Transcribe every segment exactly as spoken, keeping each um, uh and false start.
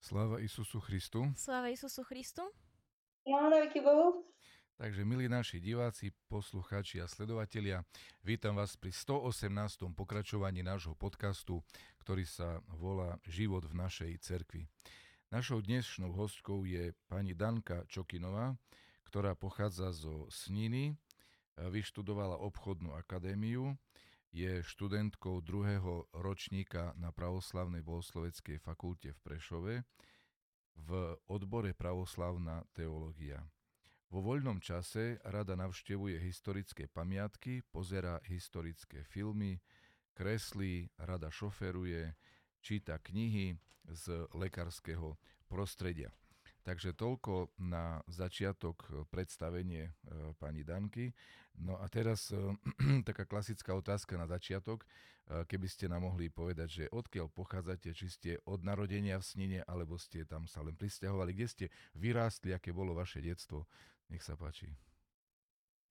Sláva Isusu Christu. Sláva Isusu Christu. Takže, milí naši diváci, poslucháči a sledovatelia, vítam vás pri sto osemnástom pokračovaní nášho podcastu, ktorý sa volá Život v našej cerkvi. Našou dnešnou hostkou je pani Danka Čokinová, ktorá pochádza zo Sniny, vyštudovala obchodnú akadémiu, je študentkou druhého ročníka na Pravoslavnej Bohosloveckej fakulte v Prešove v odbore pravoslavná teológia. Vo voľnom čase rada navštevuje historické pamiatky, pozerá historické filmy, kreslí, rada šoferuje, číta knihy z lekárskeho prostredia. Takže toľko na začiatok predstavenie pani Danky. No a teraz taká klasická otázka na začiatok. Keby ste nám mohli povedať, že odkiaľ pochádzate, či ste od narodenia v Snine, alebo ste tam sa len prisťahovali, kde ste vyrástli, aké bolo vaše detstvo. Nech sa páči.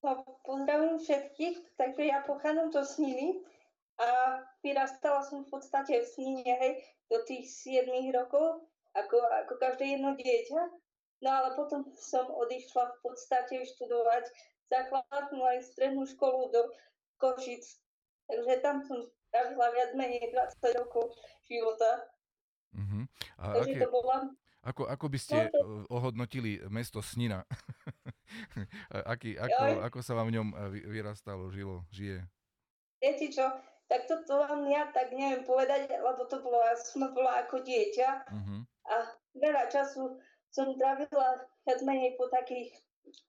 No, pozdravím všetkých. Takže ja pochádzam zo Sniny a vyrastala som v podstate v Snine, hej, do tých siedmich rokov. Ako, ako každé jedno dieťa. No ale potom som odišla v podstate študovať základnú aj strednú školu do Košic. Takže tam som strávila viac menej dvadsať rokov života. Uh-huh. A takže aké, to bola... Ako, ako by ste no, ohodnotili mesto Snina? Aký, ako, ako sa vám v ňom vyrastalo, žilo, žije? Viete čo? Tak toto vám ja tak neviem povedať, lebo to bolo, ja som bola ako dieťa. Uh-huh. A veľa času som trávila viac menej po takých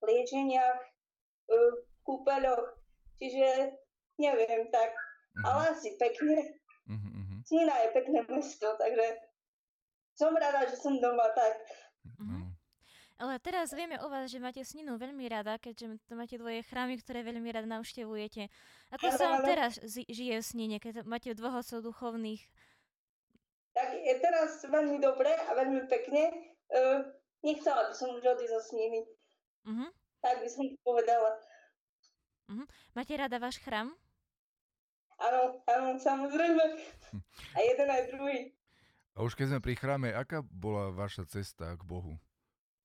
liečeniach, kúpeľoch, čiže neviem tak, uh-huh. ale asi pekne. Uh-huh. Snina je pekné mesto, takže som rada, že som doma tak. Uh-huh. Ale teraz vieme o vás, že máte Sninu veľmi rada, keďže máte dvoje chrámy, ktoré veľmi rada navštevujete. Ako sa vám teraz žije v Snine, keď máte dvoch osôb duchovných? Tak je teraz veľmi dobre a veľmi pekne. Uh, nechcela by som už odísť zo Sniny. Uh-huh. Tak by som povedala. Uh-huh. Máte rada váš chrám? Áno, áno, samozrejme. A jeden aj druhý. A už keď sme pri chráme, aká bola vaša cesta k Bohu?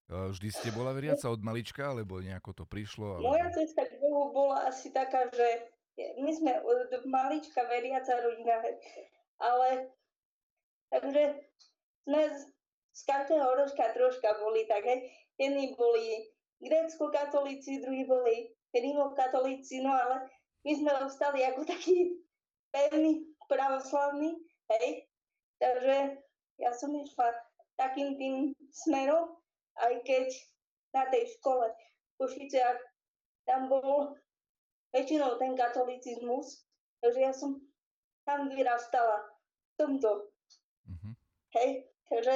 Vždy ste bola veriaca od malička, alebo nejako to prišlo? Ale... Moja cesta k Bohu bola asi taká, že my sme od malička veriaca rodina, ale takže sme z každého ročka troška boli také. Jedni boli grécko-katolíci, druhí boli rímokatolíci, no ale my sme ostali ako takí pevní pravoslavní, hej. Takže ja som išla takým tým smerom, aj keď na tej škole v Košiciach tam bol väčšinou ten katolicizmus, takže ja som tam vyrastala v tomto. Mm-hmm. Hej, takže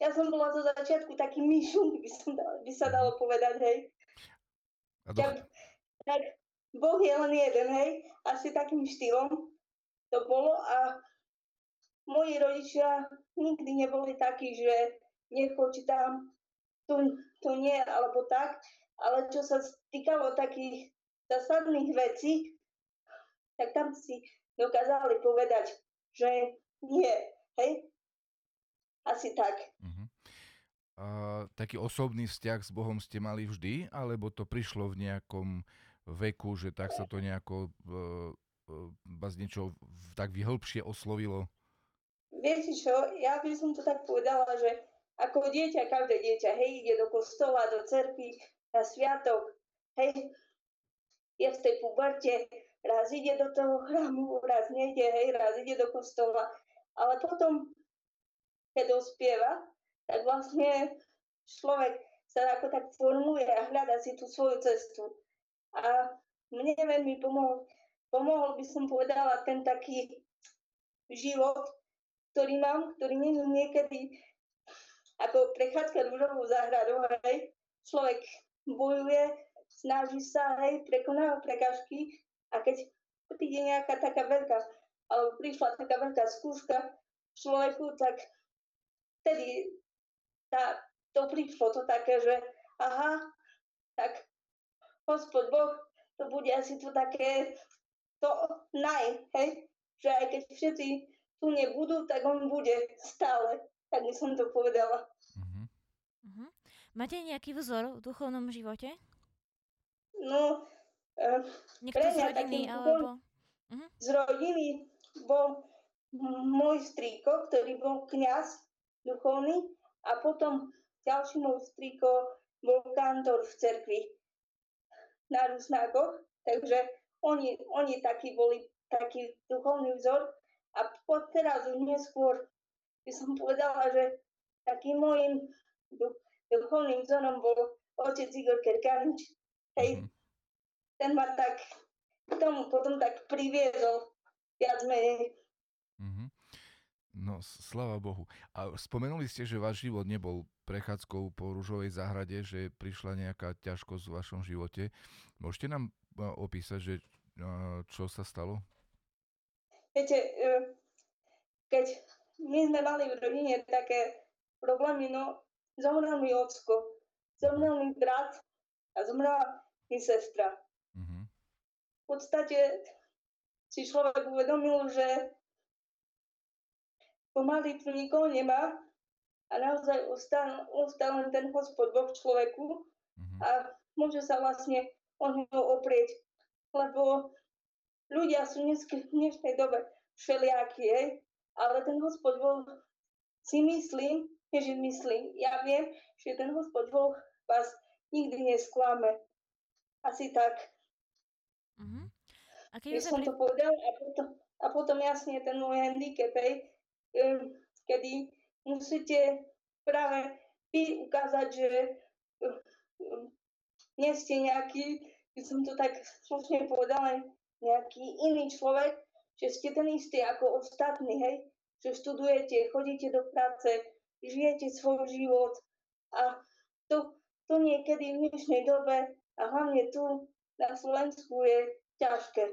ja som bola zo začiatku taký myšunk, by, by sa dalo povedať, hej. Do... Ja, tak Boh je len jeden, hej, asi takým štýlom to bolo a moji rodičia nikdy neboli takí, že nechoď tam, To, to nie, alebo tak, ale čo sa týkalo takých zásadných vecí, tak tam si dokázali povedať, že nie, hej? Asi tak. Uh-huh. A taký osobný vzťah s Bohom ste mali vždy, alebo to prišlo v nejakom veku, že tak sa to nejako vás niečo tak vyhlbšie oslovilo? Viete čo, ja by som to tak povedala, že ako dieťa, každé dieťa, hej, ide do kostola, do cerky, na sviatok, hej, je v tej puberte, raz ide do toho chrámu, raz nejde, hej, raz ide do kostola, ale potom, keď dospieva, tak vlastne človek sa ako tak formuje a hľadá si tú svoju cestu. A mne veľmi pomohol, pomohol by som povedala ten taký život, ktorý mám, ktorý nie je niekedy ako prechádzka rúžovou záhradou, hej, človek bojuje, snaží sa, hej, prekonáva prekážky a keď príde nejaká taká veľká, alebo prišla taká veľká skúška človeku, tak vtedy tá, to prišlo to také, že aha, tak Hospod Boh, to bude asi to také to naj, hej, že aj keď všetci tu nebudú, tak on bude stále, tak by som to povedala. Uh-huh. Uh-huh. Máte nejaký vzor v duchovnom živote? No, uh, niekto z rodiny alebo... Uh-huh. Z rodiny bol môj strýko, ktorý bol kňaz duchovný, a potom ďalší môj strýko bol kantor v cerkvi na Rusnákoch, takže oni, oni takí boli taký duchovný vzor. A teraz už neskôr by som povedala, že takým môjim duchovným vzorom bol otec Igor Kerkanič. Hej, ten ma tak k tomu potom tak priviezol viac menej. No, sláva Bohu. A spomenuli ste, že váš život nebol prechádzkou po ružovej záhrade, že prišla nejaká ťažkosť v vašom živote. Môžete nám opísať, že čo sa stalo? Viete, keď my sme mali v rodine také problémy, no zomrel mi ocko, zomrel mi brat a zomrela mi sestra. Uh-huh. V podstate si človek uvedomil, že pomaly tu nikoho nemá a naozaj ostal, ostal len ten Hospod Boh človeku a môže sa vlastne o ňu oprieť, lebo ľudia sú v dnešnej dobe všelijakí, hej? Ale ten Hospod Boh si myslím, že myslím, ja viem, že ten Hospod Boh vás nikdy nesklame. Asi tak. Uh-huh. A keď som pri... to povedal a potom, a potom jasne ten môj handicap, hej? Kedy musíte práve vy ukázať, že nie ste nejaký, keď som to tak slušne povedala, nejaký iný človek, že ste ten istý ako ostatní, hej, že študujete, chodíte do práce, žijete svoj život, a to, to niekedy v dnešnej dobe a hlavne tu na Slovensku je ťažké,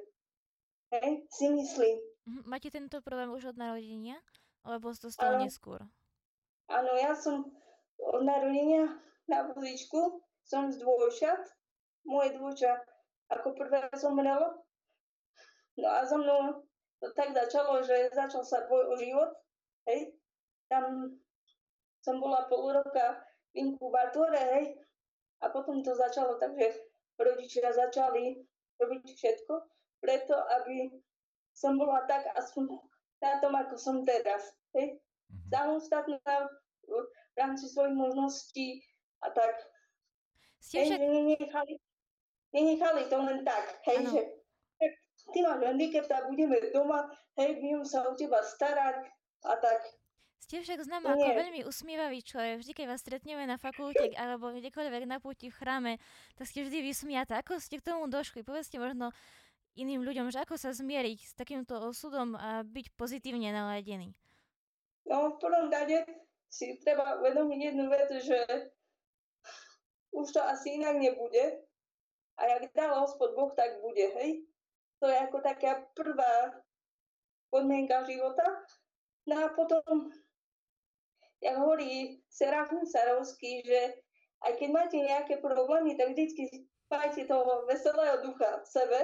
hej, si myslím. Máte tento problém už od narodenia? Alebo to stalo neskôr? Áno, ja som od narodenia na vozíčku, som z dvojčat, moje dvojča ako prvé zomrelo. No a za mnou to tak začalo, že začal sa boj o život. Hej. Tam som bola pol roka v inkubátore, hej. A potom to začalo tak, že rodičia začali robiť všetko preto, aby som bola tak aspoň na tom, ako som teraz. Hej. Samostatná v rámci svojich možností a tak. Ste hej, však... že nenechali, nenechali to len tak. Hej, že ty máš handicap a budeme doma, hej, budem sa o teba starať a tak. Ste však známa ako veľmi usmievavý človek. Vždy, keď vás stretneme na fakulte alebo kdekoľvek na púti v chráme, tak ste vždy vysmiatá. Ako ste k tomu došli? Povedzte možno iným ľuďom, že ako sa zmieriť s takýmto osudom a byť pozitívne naladený? No, v prvom rade si treba uvedomiť jednu vec, že už to asi inak nebude a jak dal Hospod Boh, tak bude, hej? To je ako taká prvá podmienka života. No a potom, jak hovorí Serafím Sarovský, že aj keď máte nejaké problémy, tak vždycky majte toho veselého ducha v sebe.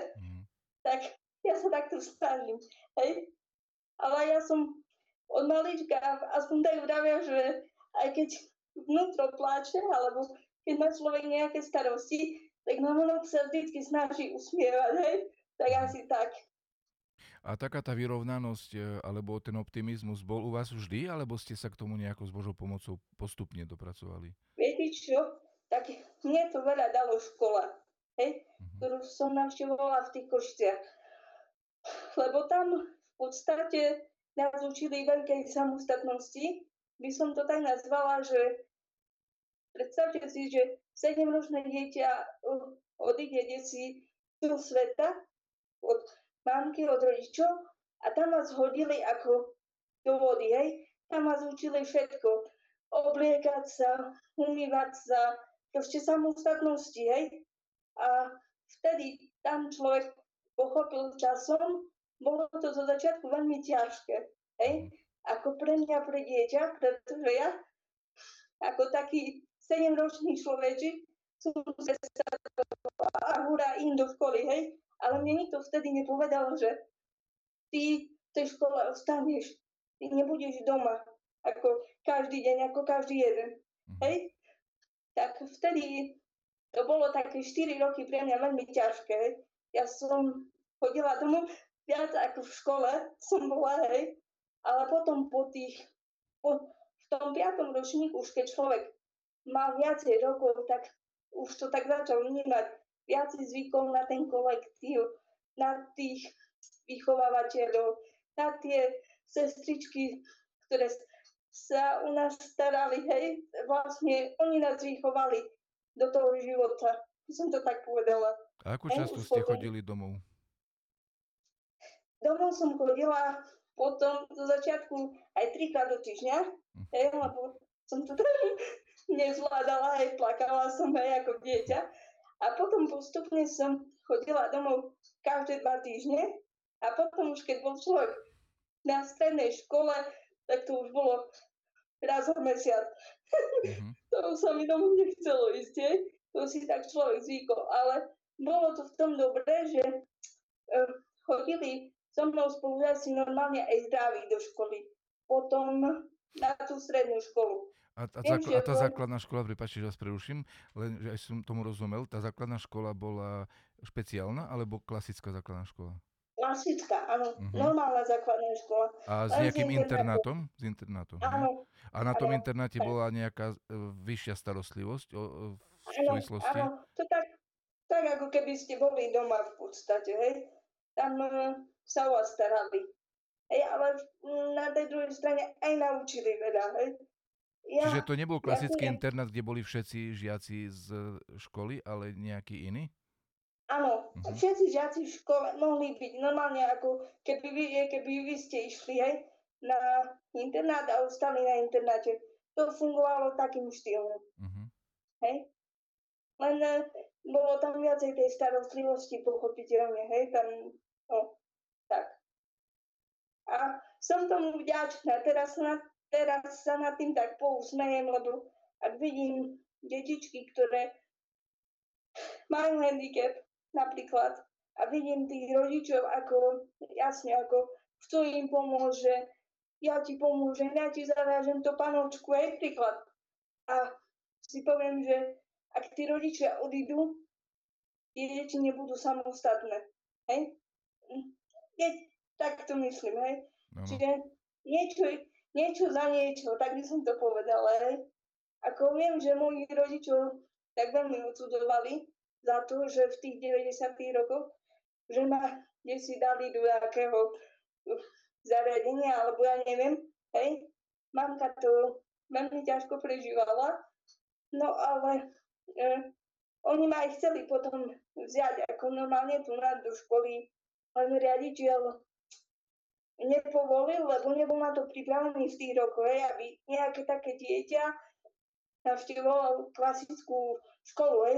Tak ja sa takto vstaním, hej. Ale ja som od malička, aspoň tak vravia, že aj keď vnútro pláče, alebo keď má človek nejaké starosti, tak na vonok sa vždycky snaží usmievať, hej. Tak asi tak. A taká tá vyrovnanosť, alebo ten optimizmus bol u vás vždy, alebo ste sa k tomu nejako s Božou pomocou postupne dopracovali? Viete čo? Tak mne to veľa dalo škola, hej, ktorú som navštevovala v tých Košiciach. Lebo tam v podstate nás učili veľkej samostatnosti. By som to tak nazvala, že predstavte si, že sedemročné dieťa odíde si do sveta, od mamky, od rodičov, a tam nás hodili ako do vody, hej. Tam nás učili všetko. Obliekať sa, umývať sa, proste samostatnosti, hej. A vtedy tam človek pochopil časom, bolo to zo začiatku veľmi ťažké, hej? Ako pre mňa, pre dieťa, pretože ja ako taký sedemročný človečik som sa a hurá im do školy, hej? Ale mne nikto vtedy nepovedal, že ty v tej škole ostaneš, ty nebudeš doma. ako každý deň, ako každý jeden. Hej? Tak vtedy to bolo také štyri roky pre mňa veľmi ťažké. Ja som chodila domov viac ako v škole, som bola, hej. Ale potom po tých, po, v tom piatom ročníku, už keď človek mal viacej rokov, tak už to tak začal vnímať, viacej zvykov na ten kolektív, na tých vychovávateľov, na tie sestričky, ktoré sa u nás starali, hej, vlastne oni nás vychovali do toho života, som to tak povedala. A ako často hej, ste potom chodili domov? Domov som chodila potom do začiatku aj trikrát do týždňa, hm. hej, lebo som to tam nezvládala, hej, plakala som aj ako dieťa. A potom postupne som chodila domov každé dva týždne a potom už keď bol človek na strednej škole, tak to už bolo raz za mesiac. Mm-hmm. To sa mi domov nechcelo ísť, hej. To si tak človek zvykol, ale bolo to v tom dobré, že e, chodili so mnou spolužiaci normálne aj zdraví do školy, potom na tú strednú školu. A, a, Viem, zákl- a tá bol... základná škola, prepáčte, že vás preruším, len že aj som tomu rozumel, tá základná škola bola špeciálna alebo klasická základná škola? Klasická, áno. Uh-huh. Normálna základná škola. A s nejakým s internátom? S internátom. Áno. A na tom áno. internáte bola nejaká vyššia starostlivosť o, o, v súvislosti? Áno, áno. To tak, tak ako keby ste boli doma v podstate, hej. Tam uh, sa o vás starali. Hej, ale na tej druhej strane aj naučili veľa, hej. Ja, Čiže to nebol klasický ja, internát, kde boli všetci žiaci z školy, ale nejaký iný? Áno, uh-huh. všetci žiaci v škole mohli byť normálne, ako keby vy, keby vy ste išli hej, na internát a ostali na internáte. To fungovalo takým štýlom. Uh-huh. Hej? Len bolo tam viacej tej starostlivosti, pochopiteľne. Hej? Tam, no, tak. A som tomu vďačná. Teraz na Teraz sa nad tým tak pousmejem, lebo ak vidím detičky, ktoré majú handicap napríklad a vidím tých rodičov, ako jasne, ako chcú im pomôcť, že ja ti pomôžem, ja ti zavážem to panočku, aj príklad. A si poviem, že ak tí rodičia odídu, tie deti nebudú samostatné. Hej? Je, tak to myslím, hej? No. Čiže niečo... Niečo za niečo, tak by som to povedala. Ako viem, že moji rodičov tak veľmi odsudovali za to, že v tých deväťdesiatych rokoch, že ma desi dali do nejakého zariadenia, alebo ja neviem, hej. Mamka to veľmi ťažko prežívala, no ale eh, oni ma aj chceli potom vziať ako normálne tu na do školy, len riaditeľ nepovolil, lebo nebol na to pripravený v tých rokoch, hej, aby nejaké také dieťa navštevovalo klasickú školu, hej,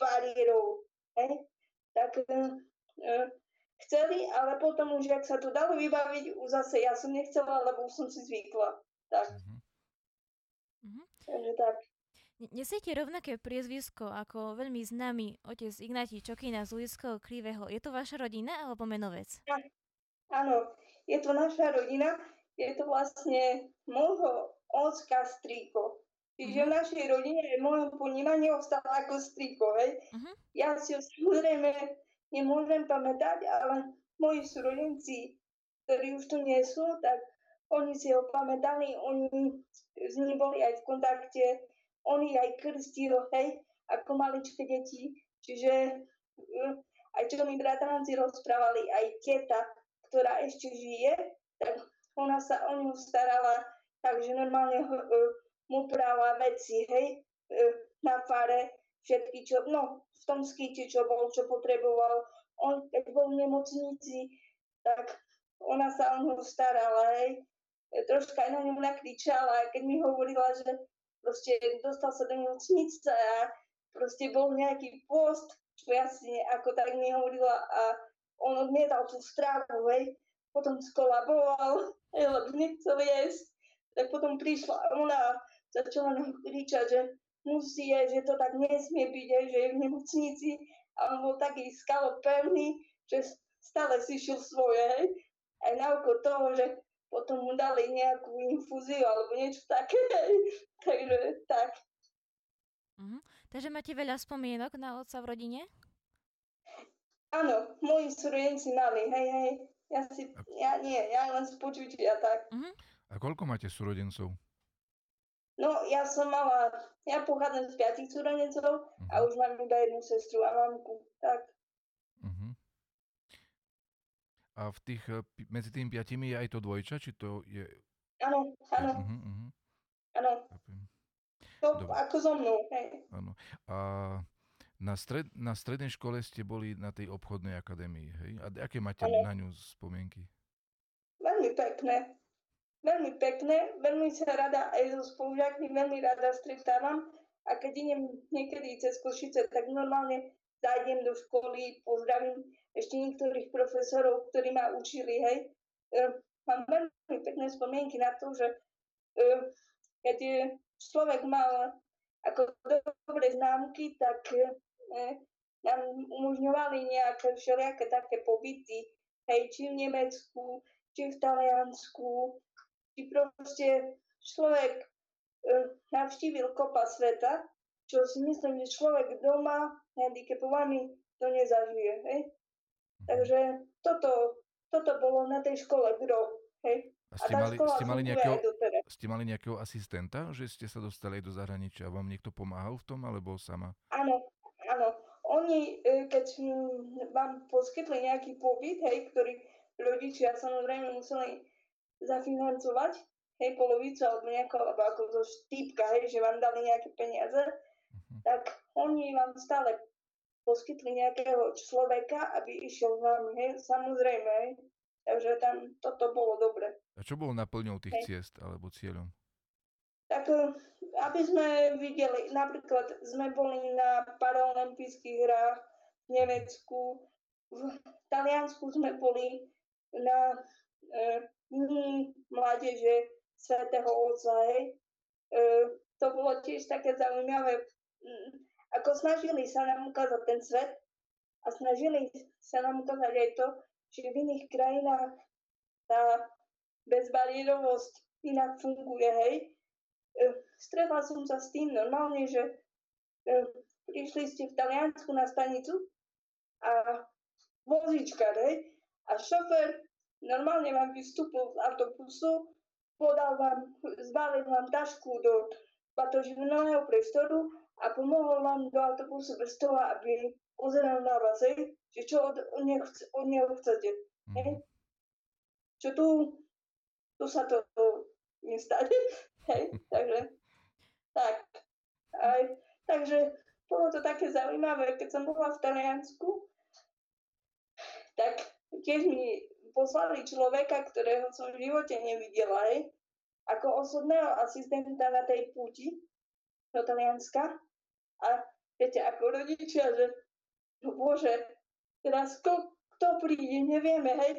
bariérovú, hej. Tak eh, chceli, ale potom už, ak sa to dalo vybaviť, už zase ja som nechcela, lebo som si zvykla. Tak. Mm-hmm. Takže tak. Nesiete rovnaké priezvisko ako veľmi známy otec Ignáti Čokina z Lidského Krývého. Je to vaša rodina alebo menovec? Ja. Áno. Je to naša rodina, je to vlastne môjho ocka strýko. Čiže v našej rodine v môjom ponímaní ostala ako strýko, hej. Uh-huh. Ja si ho samozrejme nemôžem pamätať, ale moji súrodenci, ktorí už tu nie sú, tak oni si ho pamätali, oni s ním boli aj v kontakte, oni aj krstili, hej, ako maličké deti. Čiže aj čo mi bratanci rozprávali, aj teta, ktorá ešte žije, tak ona sa o ňu starala, takže normálne uh, mu práva veci, hej, uh, na fare, všetky, čo, no, v tom skýte, čo bol, čo potreboval. On, keď bol v nemocnici, tak ona sa o ňu starala, hej. Troška aj na ňu nakričala, keď mi hovorila, že proste dostal sa do nemocnice a proste bol nejaký post, čo jasne, ako tak mi hovorila a on odmietal tú stravu, hej, potom skolaboval, hej, lebo nechcel jesť, tak potom prišla a ona začala nám kričať, že musí jesť, že to tak nesmie byť, hej, že je v nemocnici a on bol taký skalopevný, že stále si šil svoje, hej, aj na oko toho, že potom mu dali nejakú infúziu alebo niečo také. Takže tak. Uh-huh. Takže máte veľa spomienok na otca v rodine? Áno, moji súrodenci mali, hej, hej. Ja si, ja nie, ja len z počutia, tak. Uh-huh. A koľko máte súrodencov? No, ja som mala, ja pochádzam z piatich súrodencov uh-huh. a už mám iba jednu sestru a mamku, tak. Uh-huh. A v tých, medzi tými piatimi je aj to dvojča, či to je... Áno, áno. Uh-huh, uh-huh. Áno. To ako so mnou, hej. Áno. A... Na, stred, na strednej škole ste boli na tej obchodnej akadémii, hej? A aké máte ano. Na ňu spomienky? Veľmi pekné. Veľmi pekné. Veľmi sa rada aj so spolužiakmi, veľmi rada stretávam. A keď idem niekedy cez Košice, tak normálne zájdem do školy, pozdravím ešte niektorých profesorov, ktorí ma učili, hej? E, mám veľmi pekné spomienky na to, že e, keď je, človek mal ako dobre známky, tak eh, nám umožňovali nejaké všelijaké také pobyty, hej, či v Nemecku, či v Taliansku, či proste človek eh, navštívil kopa sveta, čo si myslím, že človek doma handicapovaný to nezažije, hej. Takže toto, toto bolo na tej škole gro, hej. A ste, a mali, ste, mali nejakého, ste mali nejakého asistenta, že ste sa dostali do zahraničia a vám niekto pomáhal v tom, alebo sama? Áno, áno. Oni, keď vám poskytli nejaký pobyt, hej, ktorý rodičia samozrejme museli zafinancovať, hej, polovicu, alebo nejako, alebo ako zo štípka, hej, že vám dali nejaké peniaze, uh-huh. tak oni vám stále poskytli nejakého človeka, aby išiel s vami, hej, samozrejme, hej. Takže tam toto bolo dobre. A čo bolo naplňou tých hej. ciest alebo cieľom? Tak, aby sme videli, napríklad sme boli na Paralympických hrách v Nemecku, v Taliansku sme boli na e, dní mládeže Svätého Otca. E, to bolo tiež také zaujímavé, ako snažili sa nám ukázať ten svet a snažili sa nám ukázať aj to, že v iných krajinách tá bezbariérovosť inak funguje, hej. Stretla som sa s tým normálne, že prišli ste v Taliansku na stanicu a vozičkar, hej, a šofér normálne vám vystúpil z autobusu, podal vám, zbalil vám tašku do batožinného priestoru a pomohol vám do autobusu bez toho, aby pozeral na vás, hej, že čo od, od neho chcete, hej. Mm. Čo tu, tu sa to nestane, hej, takže, tak. Aj, takže bolo to také zaujímavé, keď som bola v Taliansku, tak tiež mi poslali človeka, ktorého som v živote nevidela, hej, ako osobného asistenta na tej púti do Talianska a viete, ako rodičia, že no bože, teraz ko, kto príde, nevieme, hej,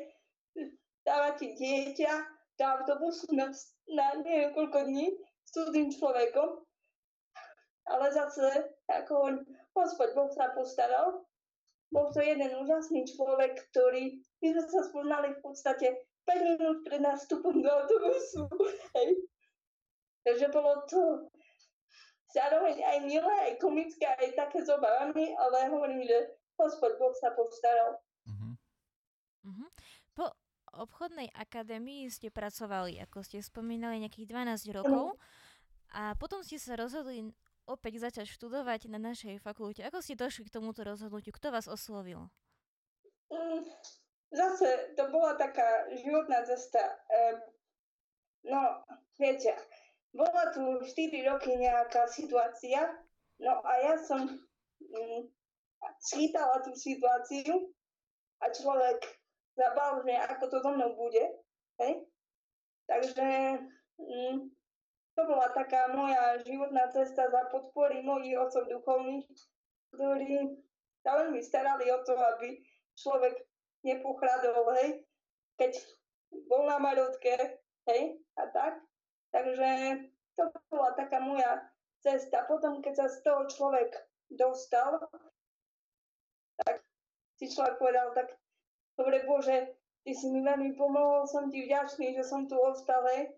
dáva ti dieťa do autobusu na, na neviem koľko dní s cudzým človekom, ale zase, ako Hospod Boh sa postaral, bol to jeden úžasný človek, ktorý, my sme sa spoznali v podstate päť minút pred nástupom do autobusu, hej, takže bolo to... Zároveň aj milé, aj komické, aj také s obavami, ale hovorím, že Hospod Boh sa postaral. Uh-huh. Uh-huh. Po obchodnej akadémii ste pracovali, ako ste spomínali, nejakých dvanásť rokov uh-huh. a potom ste sa rozhodli opäť začať študovať na našej fakulte. Ako ste došli k tomuto rozhodnutiu? Kto vás oslovil? Um, zase to bola taká životná cesta. Um, no, viete... Bola tu štyri roky nejaká situácia, no a ja som mm, schytala tú situáciu a človek zabal, že ako to so mnou bude, hej. Takže mm, to bola taká moja životná cesta za podpory mojich otcov duchovných, ktorí sa veľmi starali o to, aby človek nepochradol, hej, keď bol na maľotke, hej, a tak. Takže to bola taká moja cesta. Potom, keď sa z toho človek dostal, tak si človek povedal, tak dobre Bože, ty si mi veľmi pomohol, som ti vďačný, že som tu ostale.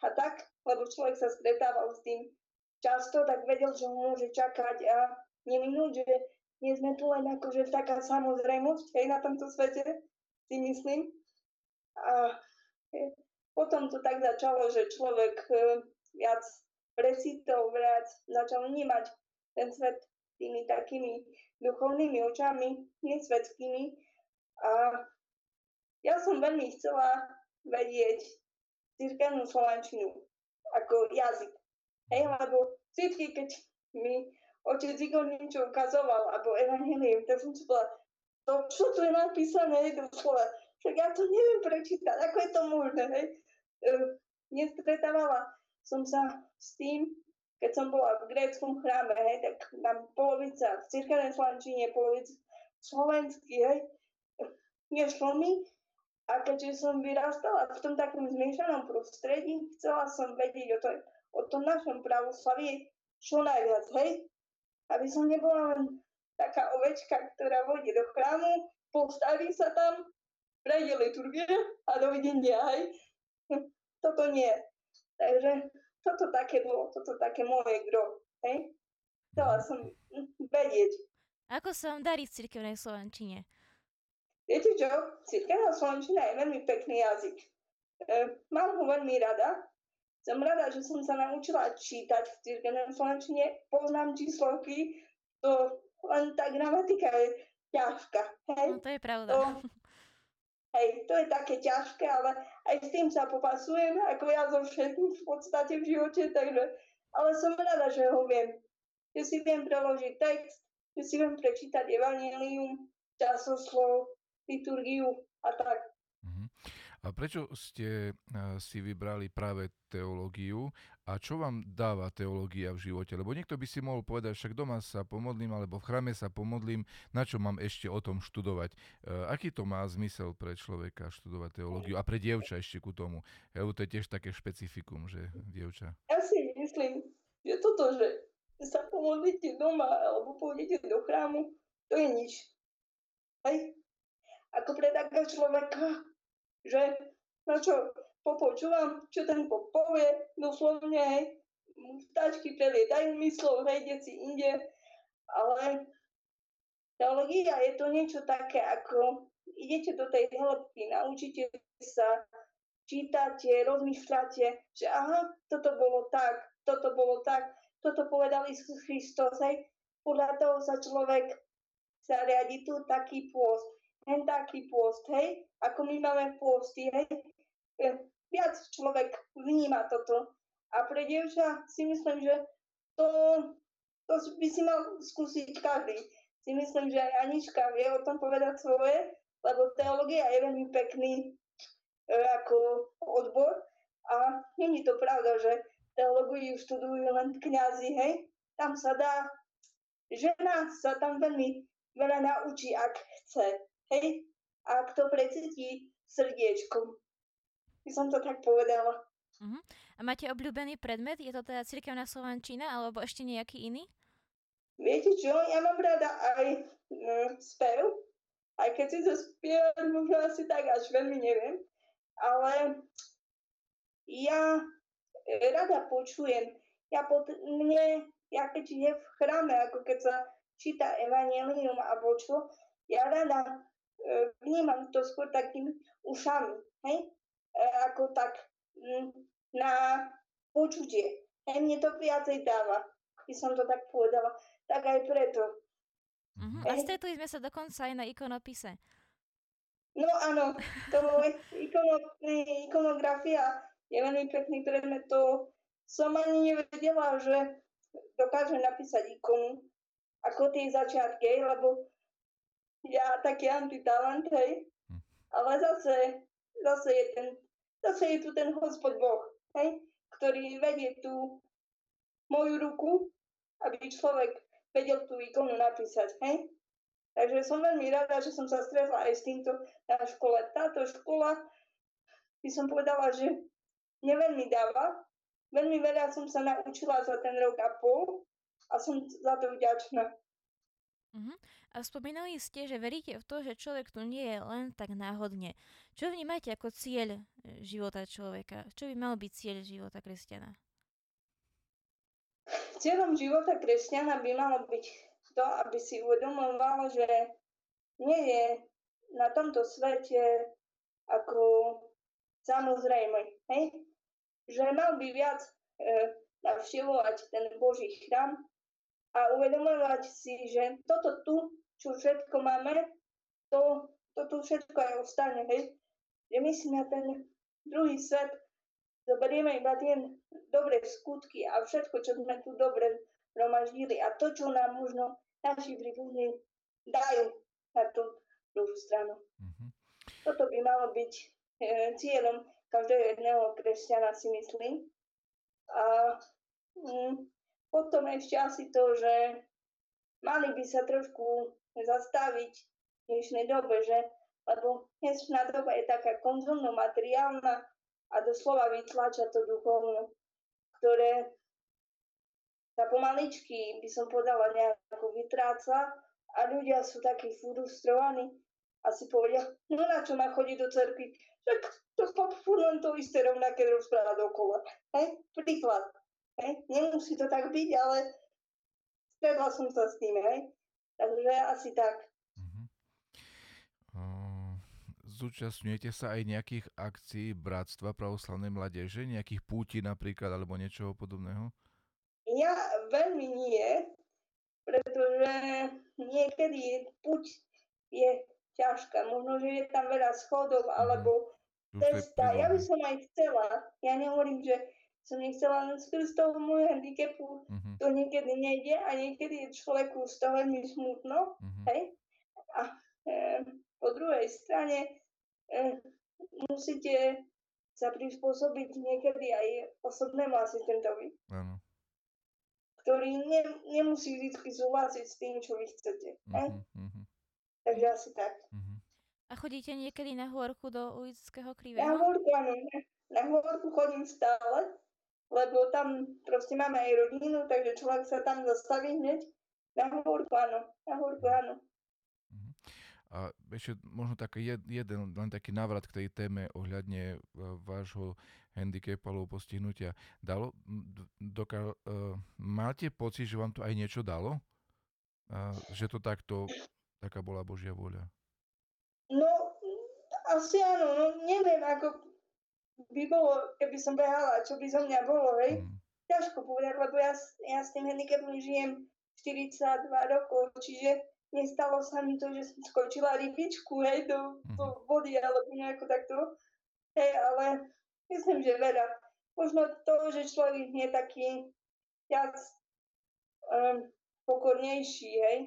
A tak, lebo človek sa stretával s tým často, tak vedel, že mu môže čakať a neminúť, že nie sme tu len akože taká samozrejmosť aj na tomto svete, si myslím. A potom to tak začalo, že človek viac precítol, viac začal vnímať ten svet tými takými duchovnými očami, nesvetskými. A ja som veľmi chcela vedieť cirkevnú slovančinu ako jazyk. Hej, lebo všetky, keď mi otec Igor niečo ukazoval, alebo evanjelium, tak som si povedala, to čo tu je napísané do slova, tak ja to neviem prečítať, ako je to možné, hej. Nestretávala som sa s tým, keď som bola v gréckom chráme, hej, tak tam polovica v cirkevnej slovančine, polovica slovenský, hej. Nešlo mi, a keďže som vyrastala v tom takom zmiešanom prostredí, chcela som vedieť o, to, o tom našom pravoslavie čo najviac, hej? Aby som nebola len taká ovečka, ktorá vôjde do chrámu, postaví sa tam, prejde liturgie a dovidenia, hej? Toto nie. Takže toto také bolo, toto také moje gro, hej? Chcela som vedieť. Ako sa vám darí v cirkevnej slovančine? Viete čo? Cirkevná slovančina je veľmi pekný jazyk. E, mám ho veľmi rada. Som rada, že som sa naučila čítať v cirkevnej slovančine. Poznám číslovky, to len tá gramatika je ťažká. Hej? No to je pravda. To, hej, to je také ťažké, ale aj s tým sa popasujem, ako ja so všetkým v podstate v živote. Takže, ale som rada, že ho viem. Že si viem preložiť text, že si viem prečítať evanjelium, časoslov, liturgiu a tak. Uh-huh. A prečo ste uh, si vybrali práve teológiu a čo vám dáva teológia v živote? Lebo niekto by si mohol povedať, však doma sa pomodlím alebo v chráme sa pomodlím, na čo mám ešte o tom študovať? Uh, aký to má zmysel pre človeka študovať teológiu a pre dievča ešte ku tomu? Lebo to je tiež také špecifikum, že dievča. Ja si myslím, že toto, že sa pomodlíte doma alebo pôjdete do chrámu, to je nič. Hej? Ako pre takého človeka, že na čo popočúvam, čo ten povie, doslovne, hej, vtáčky prelietajú myslov, hej, deti inde, ale teológia je to niečo také, ako idete do tej hĺbky, naučíte sa, čítate, rozmýšľate, že aha, toto bolo tak, toto bolo tak, toto povedal Isus Kristus, hej, podľa toho sa človek zariadi tu taký pôst, ten taký pôst, hej, ako my máme pôsty, hej, viac človek vníma toto. A pre dievča si myslím, že to, to by si mal skúsiť každý. Si myslím, že aj Anička vie o tom povedať svoje, lebo teológia je veľmi pekný e, ako odbor a nie je to pravda, že teológiu študujú len kňazi, hej, tam sa dá, žena sa tam veľmi veľa naučí, ak chce. Hej, a kto precíti srdiečkom. By som to tak povedala. Uh-huh. A máte obľúbený predmet? Je to teda cirkevná slovančina, alebo ešte nejaký iný? Viete čo, ja mám rada aj mm, spev, aj keď si to spievam, možno asi tak až veľmi neviem, ale ja rada počujem. Ja pod, mne, ja keď je v chráme, ako keď sa číta evanjelium alebo čo, ja rada vnímam to skôr takými ušami, hej? E, ako tak m, na počutie. Hej, mne to viacej dáva, by som to tak povedala. Tak aj preto. Uh-huh. A stretli sme sa dokonca aj na ikonopise. No áno, to ikono, ikonografia je veľmi pekný predmet. To som ani nevedela, že dokážem napísať ikonu ako tie začiatky, lebo ja taký antitalent, hej, ale zase, zase, je ten, zase je tu ten Hospod Boh, hej, ktorý vedie tú moju ruku, aby človek vedel tú ikonu napísať, hej. Takže som veľmi rada, že som sa stretla aj s týmto na škole. Táto škola, by som povedala, že mne veľmi dáva, veľmi veľa som sa naučila za ten rok a pol a som za to vďačná. Uh-huh. A spomínali ste, že veríte v to, že človek tu nie je len tak náhodne. Čo vnímate ako cieľ života človeka? Čo by mal byť cieľ života kresťana? Cieľom života kresťana by malo byť to, aby si uvedomovalo, že nie je na tomto svete ako samozrejme. Hej? Že mal by viac e, navštevovať ten Boží chrám a uvedomovať si, že toto tu, čo všetko máme, to, to tu všetko aj ostane. Hej? Že my si na ten druhý svet zoberieme iba tie dobré skutky a všetko, čo sme tu dobre zhromaždili a to, čo nám možno naši príbuzní dajú na tú druhú stranu. Mm-hmm. Toto by malo byť e, cieľom každého jedného kresťana, si myslím. A mm, potom ešte asi to, že mali by sa trošku zastaviť v dnešnej dobe, že, lebo dnešná doba je taká konzumno-materiálna a doslova vytláča to duchovno, ktoré sa pomaličky, by som podala, nejako vytráca a ľudia sú takí frustrovaní a si povedia, no na čo má chodiť do cerkvy, tak to furt len to isté rovnaké rozpráva dokola. Hej, príklad. Hej, nemusí to tak byť, ale stretla som sa s tým, hej. Takže asi tak. Uh-huh. Uh, zúčastňujete sa aj nejakých akcií Bratstva pravoslavnej mládeže, nejakých púti napríklad, alebo niečoho podobného? Ja veľmi nie, pretože niekedy púť je ťažká. Možno, že je tam veľa schodov, alebo cesta. Ja by som aj chcela, ja nehovorím, že som nechcela, len skrz toho môjho handicapu mm-hmm. to niekedy nejde a niekedy je človeku z toho veľmi smutno. Mm-hmm. Hej? A e, po druhej strane e, musíte sa prispôsobiť niekedy aj osobnému asistentovi. Áno. Ktorý ne, nemusí vždy súhlasiť s tým, čo vy chcete. Mm-hmm. Takže asi tak. Mm-hmm. A chodíte niekedy na hôrku do Lidského Krývého? Na hôrku, áno. Na hôrku chodím stále, lebo tam proste máme aj rodinu, takže človek sa tam zastaví hneď. Na hôrku, áno. Na hôrku, áno. Mm-hmm. A ešte možno taký jed, jeden, len taký návrat k tej téme ohľadne vášho handicapu alebo postihnutia. Dalo, doka, uh, máte pocit, že vám to aj niečo dalo? Uh, že to takto, taká bola Božia vôľa? No, asi áno. No, neviem, ako by bolo, keby som behala, čo by zo mňa bolo, hej. Mm. Ťažko povedať, lebo ja, ja s tým handicapom žijem štyridsaťdva rokov, čiže nestalo sa mi to, že som skočila rybičku, hej, do, mm. do vody alebo nejako takto. Hej, ale myslím, že veľa. Možno to, že človek je taký viac um, pokornejší, hej,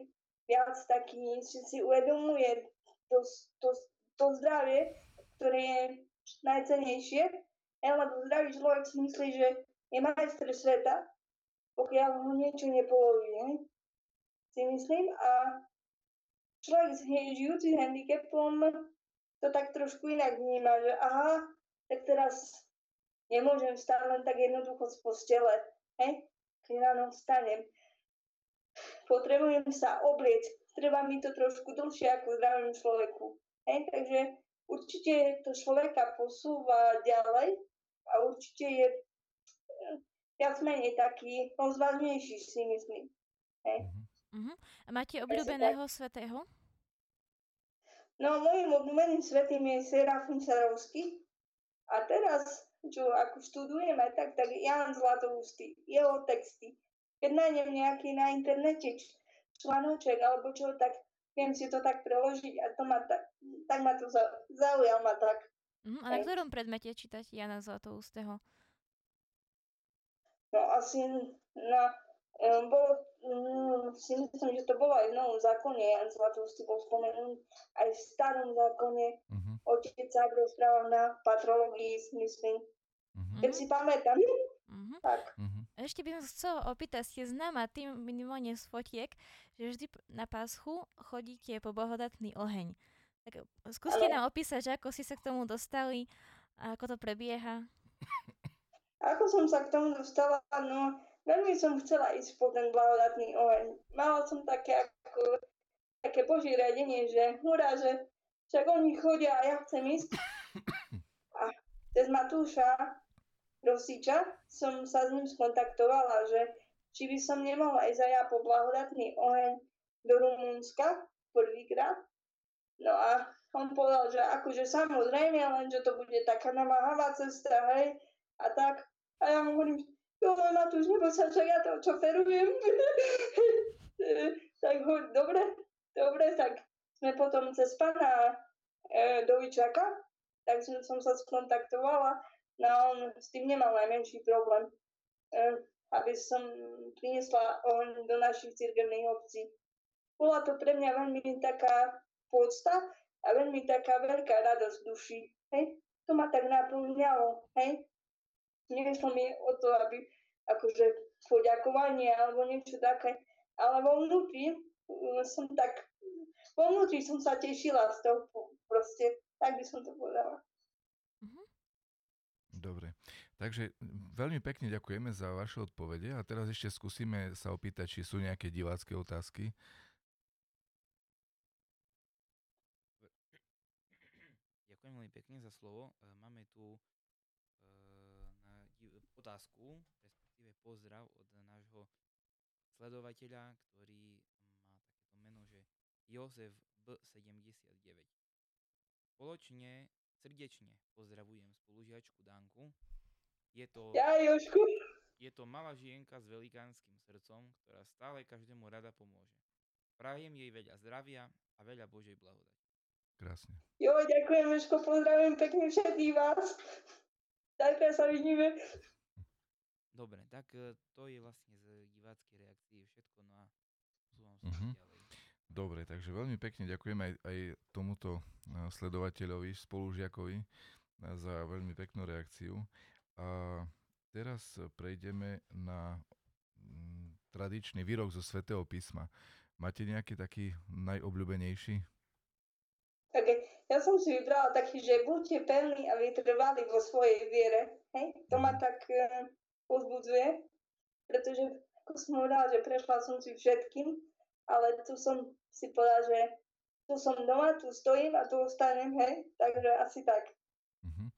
viac taký, že si uvedomuje to, to, to zdravie, ktoré je najcennejšie, hej, lebo zdravý človek si myslí, že je majster sveta, pokiaľ ho niečo nepoloží, hej, si myslím. A človek žijúci s handicapom to tak trošku inak vníma, že aha, tak teraz nemôžem vstať len tak jednoducho z postele, hej, keď ráno vstanem. Potrebujem sa oblieť, treba mi to trošku dlhšie ako zdravému človeku, hej, takže určite to človeka posúva ďalej a určite je viac menej taký rozvážnejší, si myslím, hej. Uh-huh. A máte obľúbeného svätého? No, môjim obľúbeným svätým je Serafím Sarovský. A teraz, čo ako študujem aj tak, tak Ján Zlatoústy, jeho texty. Keď nájdem nejaký na internete članoček alebo čo, tak viem si to tak preložiť a to ma tak, tak ma to zaujal ma tak. Mm, a na ktorom predmete čítať Jana Zlatoústeho? No asi na, um, bolo, um, si myslím, že to bolo aj v Novom zákone, Ján Zlatoústy bol spomenul aj v Starom zákone. Mm-hmm. Otec sa rozprával na patrológii, myslím. Mm-hmm. Keď si pamätám, mm-hmm. tak. Mm-hmm. Ešte by som chcela opýtať, ste známa tým minimálne z fotiek, že vždy na Paschu chodíte po blahodatný oheň. Tak skúste nám opísať, že ako si sa k tomu dostali a ako to prebieha. Ako som sa k tomu dostala? No, veľmi som chcela ísť po ten blahodatný oheň. Mala som také ako také Boží radenie, že hurá, že však oni chodia a ja chcem ísť. A cez Matúša Rosiča som sa s ním skontaktovala, že či by som nemohla ísť aj ja po blahodatný oheň do Rumúnska prvýkrát. No a on povedal, že akože samozrejme, len že to bude taká namáhavá cesta, hej, a tak. A ja mu hovorím, jo, Matúš, nebo sa však ja to čoferujem. Tak hovorím, dobre, dobre, tak sme potom cez pána e, Dovičaka, tak som, som sa skontaktovala. No on s tým nemal najmenší problém, e, aby som priniesla oheň do našich cirkevných obcí. Bola to pre mňa veľmi taká podsta a veľmi taká veľká radosť v duši. Hej? To ma tak naplňalo. Hej? Nešlo mi o to, aby akože poďakovanie alebo niečo také, ale vo vnútri som tak, vo vnútri som sa tešila z toho, proste, tak by som to povedala. Dobre, takže veľmi pekne ďakujeme za vaše odpovede a teraz ešte skúsime sa opýtať, či sú nejaké divácké otázky. Ďakujem veľmi pekne za slovo. Máme tu otázku, respektíve pozdrav od nášho sledovateľa, ktorý má takéto meno, že Jozef bé sedemdesiatdeväť. Spoločne, srdečne pozdravujem spolužiačku Danku. Je to, ja, Jožku. Je to malá žienka s velikánskym srdcom, ktorá stále každému rada pomôže. Prajem jej veľa zdravia a veľa Božej blahodati. Krásne. Jo, ďakujem, Jožko, pozdravujem pekne všetkých vás. Tak sa vidíme. Dobre, tak to je vlastne z diváckej reakcie všetko. No a zúvam sa uh-huh. ďalej. Dobre, takže veľmi pekne ďakujem aj, aj tomuto sledovateľovi, spolužiakovi za veľmi peknú reakciu. A teraz prejdeme na tradičný výrok zo Svätého písma. Máte nejaký taký najobľúbenejší? Okay. Ja som si vybrala taký, že buďte pevní a vytrvali vo svojej viere. Hej? To ma tak e, pozbudzuje, pretože ako som hovorila, že prešla som si všetkým, ale tu som si povedala, že tu som doma, tu stojím a tu ostanem. Hej? Takže asi tak. Mhm.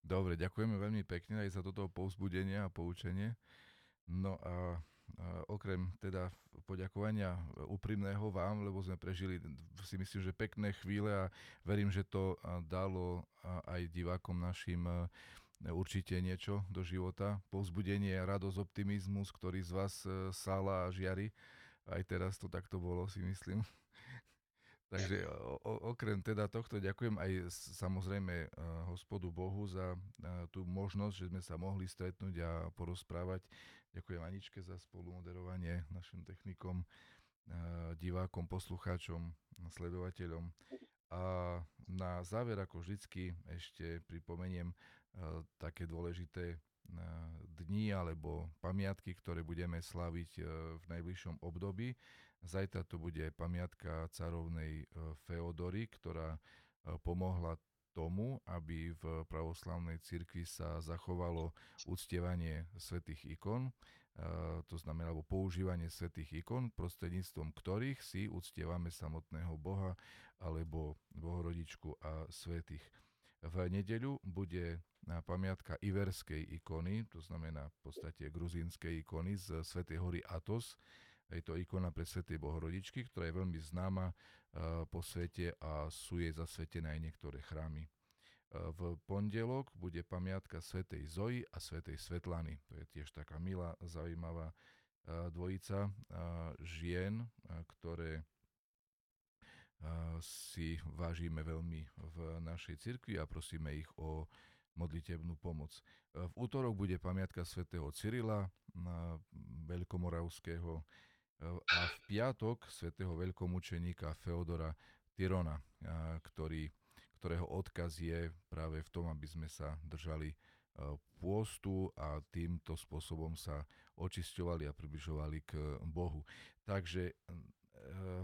Dobre, ďakujeme veľmi pekne aj za toto povzbudenie a poučenie. No a okrem teda poďakovania úprimného vám, lebo sme prežili si myslím, že pekné chvíle a verím, že to dalo aj divákom našim určite niečo do života. Povzbudenie a radosť, optimizmus, ktorý z vás sála a žiari. Aj teraz to takto bolo, si myslím. Takže o, okrem teda tohto ďakujem aj samozrejme Hospodu Bohu za tú možnosť, že sme sa mohli stretnúť a porozprávať. Ďakujem Aničke za spolumoderovanie, našim technikom, divákom, poslucháčom, sledovateľom. A na záver, ako vždycky, ešte pripomeniem také dôležité dni alebo pamiatky, ktoré budeme slaviť v najbližšom období. Zajtra to bude pamiatka carovnej Feodory, ktorá pomohla tomu, aby v pravoslavnej cirkvi sa zachovalo uctievanie svätých ikon, to znamená používanie svätých ikon, prostredníctvom ktorých si uctievame samotného Boha alebo Bohorodičku a svätých. V nedeľu bude pamiatka Iverskej ikony, to znamená v podstate gruzínskej ikony z Svätej hory Athos. Je to ikona pre Svätej Bohorodičky, ktorá je veľmi známa po svete a sú jej zasvetené aj niektoré chrámy. V pondelok bude pamiatka Svätej Zoji a Svätej Svetlany. To je tiež taká milá, zaujímavá dvojica žien, ktoré si vážime veľmi v našej cirkvi a prosíme ich o modlitebnú pomoc. V útorok bude pamiatka svätého Cyrila veľkomoravského a v piatok svätého veľkomučeníka Feodora Tyrona, ktorý, ktorého odkaz je práve v tom, aby sme sa držali pôstu a týmto spôsobom sa očisťovali a približovali k Bohu. Takže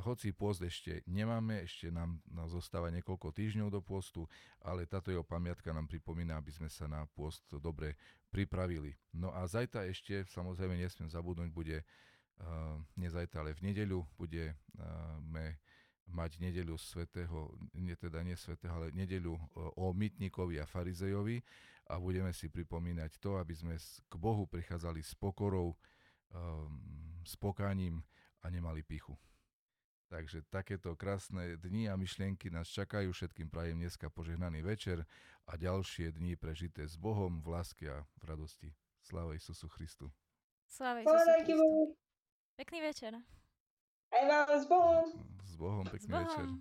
hoci pôst ešte nemáme, ešte nám zostáva niekoľko týždňov do pôstu, ale táto jeho pamiatka nám pripomína, aby sme sa na pôst dobre pripravili. No a zajtra ešte, samozrejme nesmiem zabudnúť, bude Uh, nie zajtra, ale v nedeľu budeme mať nedeľu svätého, nie teda nie svätého, ale nedeľu o mytníkovi a farizejovi a budeme si pripomínať to, aby sme k Bohu prichádzali s pokorou, s pokáním a nemali pichu. Takže takéto krásne dni a myšlienky nás čakajú. Všetkým prajem dneska požehnaný večer a ďalšie dni prežité s Bohom v láske a v radosti. Sláva Isusu Christu. Sláva Isusu Christu. Pekný večer. Aj vám s Bohom. S Bohom, pekný s Bohom. Večer.